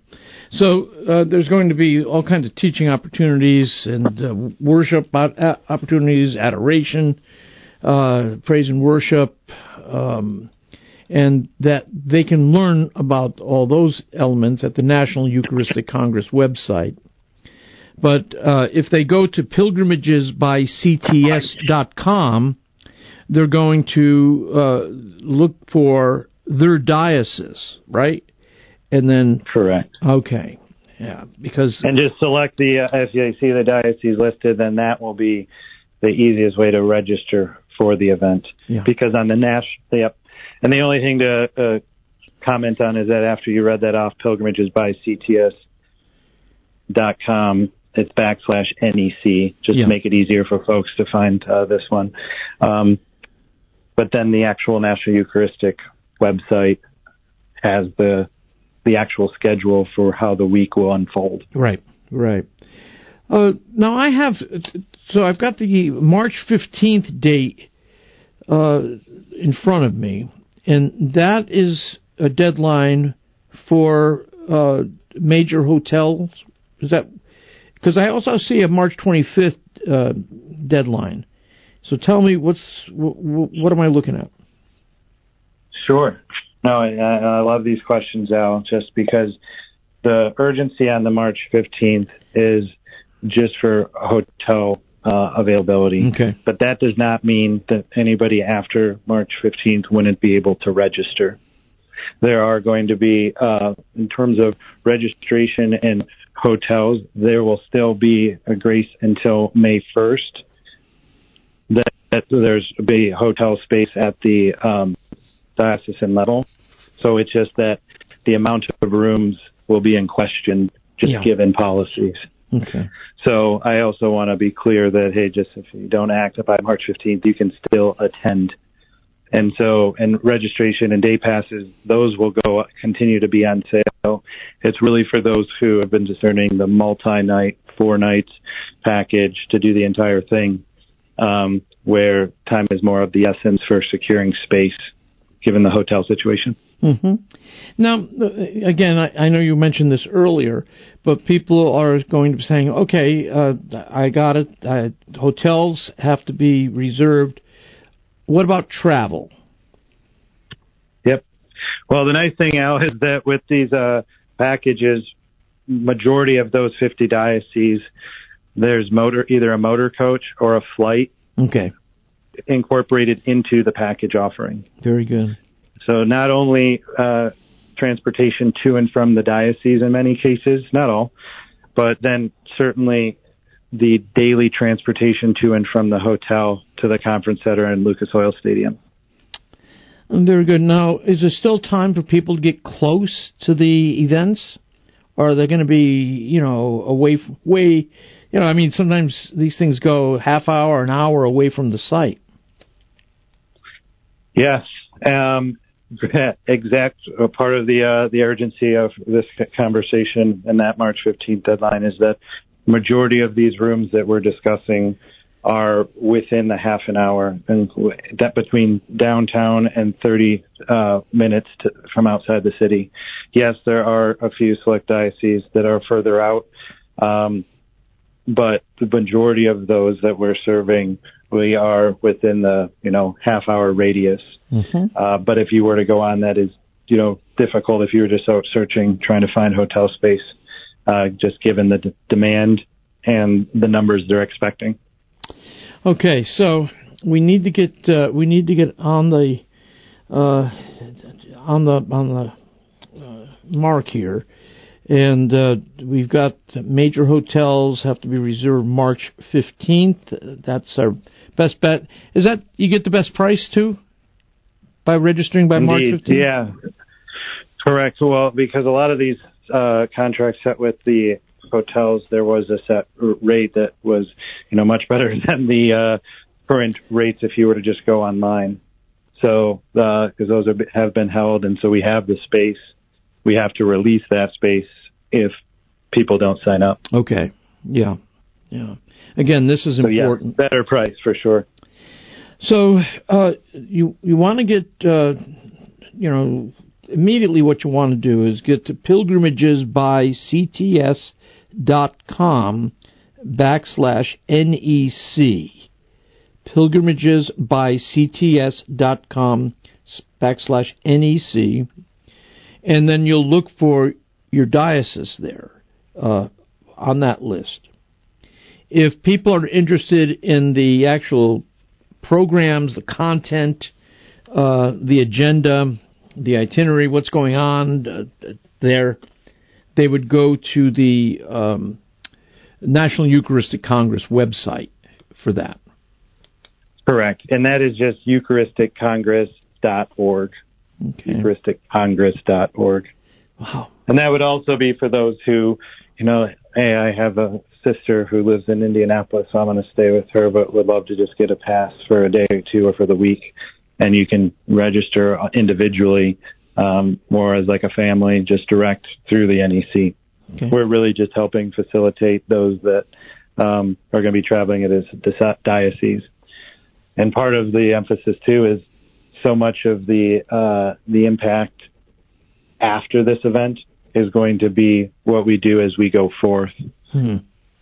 So uh, there's going to be all kinds of teaching opportunities and uh, worship opportunities, adoration, uh, praise and worship, um, and that they can learn about all those elements at the National Eucharistic Congress website. But uh, if they go to pilgrimages by c t s dot com, they're going to uh, look for their diocese, right? And then... Correct. Okay. Yeah, because... And just select the... Uh, if you see the diocese listed, then that will be the easiest way to register for the event. Yeah. Because on the national... Yep. And the only thing to uh, comment on is that after you read that off, pilgrimages by c t s dot com, it's backslash N E C. Just yeah. Make it easier for folks to find uh, this one. Um, but then the actual National Eucharistic website has the the actual schedule for how the week will unfold. Right, right. Uh, now I have, so I've got the March fifteenth date uh, in front of me, and that is a deadline for uh, major hotels. Is that? Because I also see a March twenty-fifth uh, deadline. So tell me, what's w- w- what am I looking at? Sure. No, I, I love these questions, Al, just because the urgency on the March fifteenth is just for hotel uh, availability. Okay. But that does not mean that anybody after March fifteenth wouldn't be able to register. There are going to be, uh, in terms of registration and hotels, there will still be a grace until May first. That, that there's be hotel space at the um, diocesan level. So it's just that the amount of rooms will be in question, just yeah. given policies. Okay. So I also want to be clear that, hey, just if you don't act by March fifteenth, you can still attend. And so, and registration and day passes, those will go continue to be on sale. It's really for those who have been discerning the multi-night, four nights package to do the entire thing, um, where time is more of the essence for securing space, given the hotel situation. Mm-hmm. Now, again, I, I know you mentioned this earlier, but people are going to be saying, okay, uh, I got it. I, hotels have to be reserved. What about travel? Yep. Well, the nice thing, Al, is that with these uh, packages, majority of those fifty dioceses, there's motor either a motor coach or a flight okay. incorporated into the package offering. Very good. So not only uh, transportation to and from the diocese in many cases, not all, but then certainly the daily transportation to and from the hotel to the conference center and Lucas Oil Stadium. Very good. Now, is there still time for people to get close to the events? Or are they going to be, you know, away, way, you know, I mean, sometimes these things go half hour, an hour away from the site. Yes. Um, exact uh, part of the, uh, the urgency of this conversation and that March fifteenth deadline is that majority of these rooms that we're discussing are within the half an hour, and that between downtown and thirty uh, minutes to, from outside the city. Yes, there are a few select dioceses that are further out, um, but the majority of those that we're serving, we are within the you know half hour radius. Mm-hmm. Uh, but if you were to go on, that is you know difficult if you were just out searching trying to find hotel space. Uh, just given the d- demand and the numbers they're expecting. Okay, so we need to get uh, we need to get on the uh, on the on the uh, mark here And uh, we've got major hotels have to be reserved March fifteenth. That's our best bet. Is that you get the best price, too, by registering by Indeed. March fifteenth? Yeah, correct. Well, because a lot of these uh, contracts set with the hotels, there was a set rate that was, you know, much better than the uh, current rates if you were to just go online. So, because uh, those are, have been held, and so we have the space. We have to release that space if people don't sign up. Okay. Yeah. Yeah. Again, this is important. So, yeah, better price for sure. So uh, you you want to get, uh, you know, immediately what you want to do is get to pilgrimagesbycts.com backslash NEC. pilgrimagesbycts.com backslash NEC. And then you'll look for your diocese there uh, on that list. If people are interested in the actual programs, the content, uh, the agenda, the itinerary, what's going on uh, there, they would go to the um, National Eucharistic Congress website for that. Correct. And that is just Eucharistic Congress dot org. Okay. Eucharistic Congress dot org. Wow. And that would also be for those who, you know, hey, I have a sister who lives in Indianapolis, so I'm going to stay with her, but would love to just get a pass for a day or two or for the week. And you can register individually um, more as like a family, just direct through the N E C. Okay. We're really just helping facilitate those that um, are going to be traveling at the diocese. And part of the emphasis, too, is so much of the uh, the impact after this event is going to be what we do as we go forth. Mm-hmm.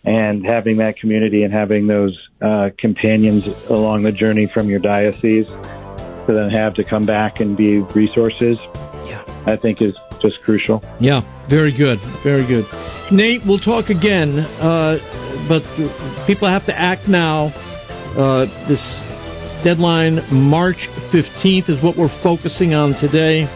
And having that community and having those uh, companions along the journey from your diocese to then have to come back and be resources, yeah. I think is just crucial. Yeah, very good, very good. Nate, we'll talk again, uh, but people have to act now. Uh, this deadline, March fifteenth, is what we're focusing on today.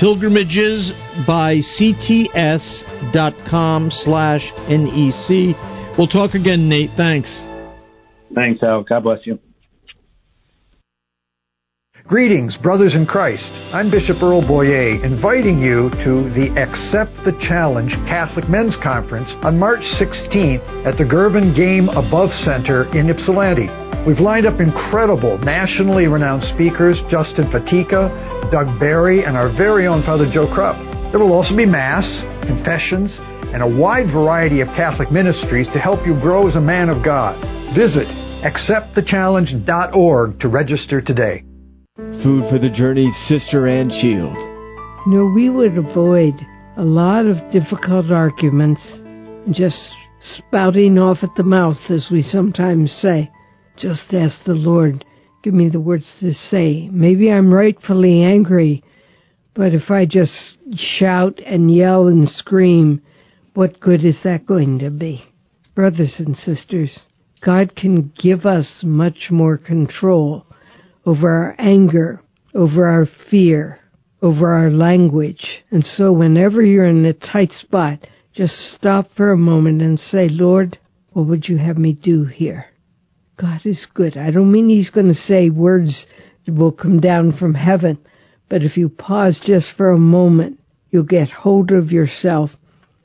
Pilgrimages by cts.com slash NEC. We'll talk again, Nate. Thanks. Thanks, Al. God bless you. Greetings, brothers in Christ. I'm Bishop Earl Boyer, inviting you to the Accept the Challenge Catholic Men's Conference on March sixteenth at the Gerben Game Above Center in Ypsilanti. We've lined up incredible, nationally renowned speakers, Justin Fatica, Doug Barry, and our very own Father Joe Krupp. There will also be Mass, confessions, and a wide variety of Catholic ministries to help you grow as a man of God. Visit accept the challenge dot org to register today. Food for the Journey, Sister Ann Shield. You know, we would avoid a lot of difficult arguments, just spouting off at the mouth, as we sometimes say. Just ask the Lord, give me the words to say. Maybe I'm rightfully angry, but if I just shout and yell and scream, what good is that going to be? Brothers and sisters, God can give us much more control over our anger, over our fear, over our language. And so whenever you're in a tight spot, just stop for a moment and say, Lord, what would you have me do here? God is good. I don't mean he's going to say words that will come down from heaven, but if you pause just for a moment, you'll get hold of yourself,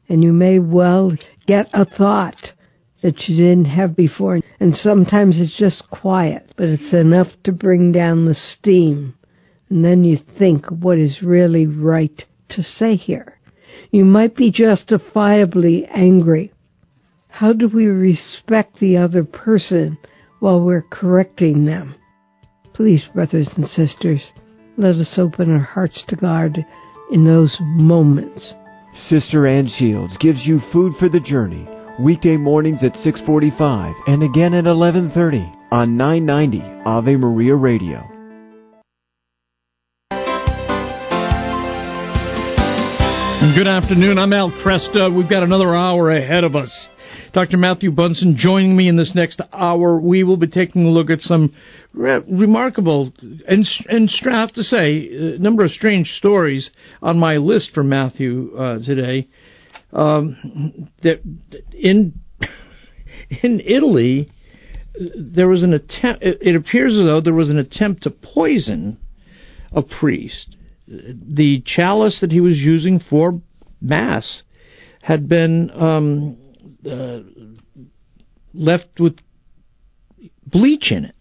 and you may well get a thought that you didn't have before. And sometimes it's just quiet, but it's enough to bring down the steam. And then you think what is really right to say here. You might be justifiably angry. How do we respect the other person while we're correcting them? Please, brothers and sisters, let us open our hearts to God in those moments. Sister Ann Shields gives you food for the journey. Weekday mornings at six forty-five and again at eleven thirty on nine ninety Ave Maria Radio. Good afternoon. I'm Al Cresta. We've got another hour ahead of us. Doctor Matthew Bunson joining me in this next hour. We will be taking a look at some re- remarkable and, and I have to say, a number of strange stories on my list for Matthew uh, today. Um, there, in in Italy, there was an attempt. It, it appears as though there was an attempt to poison a priest. The chalice that he was using for Mass had been um, uh, left with bleach in it.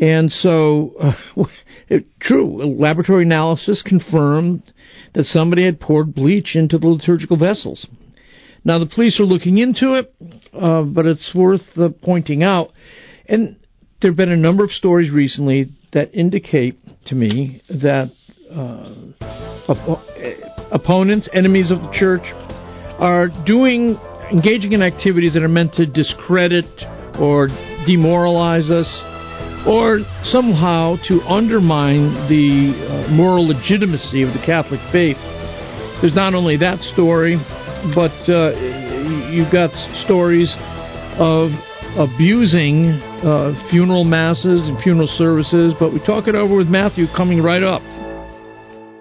And so, uh, it, true, a laboratory analysis confirmed that somebody had poured bleach into the liturgical vessels. Now, the police are looking into it, uh, but it's worth uh, pointing out. And there have been a number of stories recently that indicate to me that uh, op- opponents, enemies of the church, are doing, engaging in activities that are meant to discredit or demoralize us, or somehow to undermine the uh, moral legitimacy of the Catholic faith. There's not only that story, but uh, you've got stories of abusing uh, funeral masses and funeral services, but we talk it over with Matthew coming right up.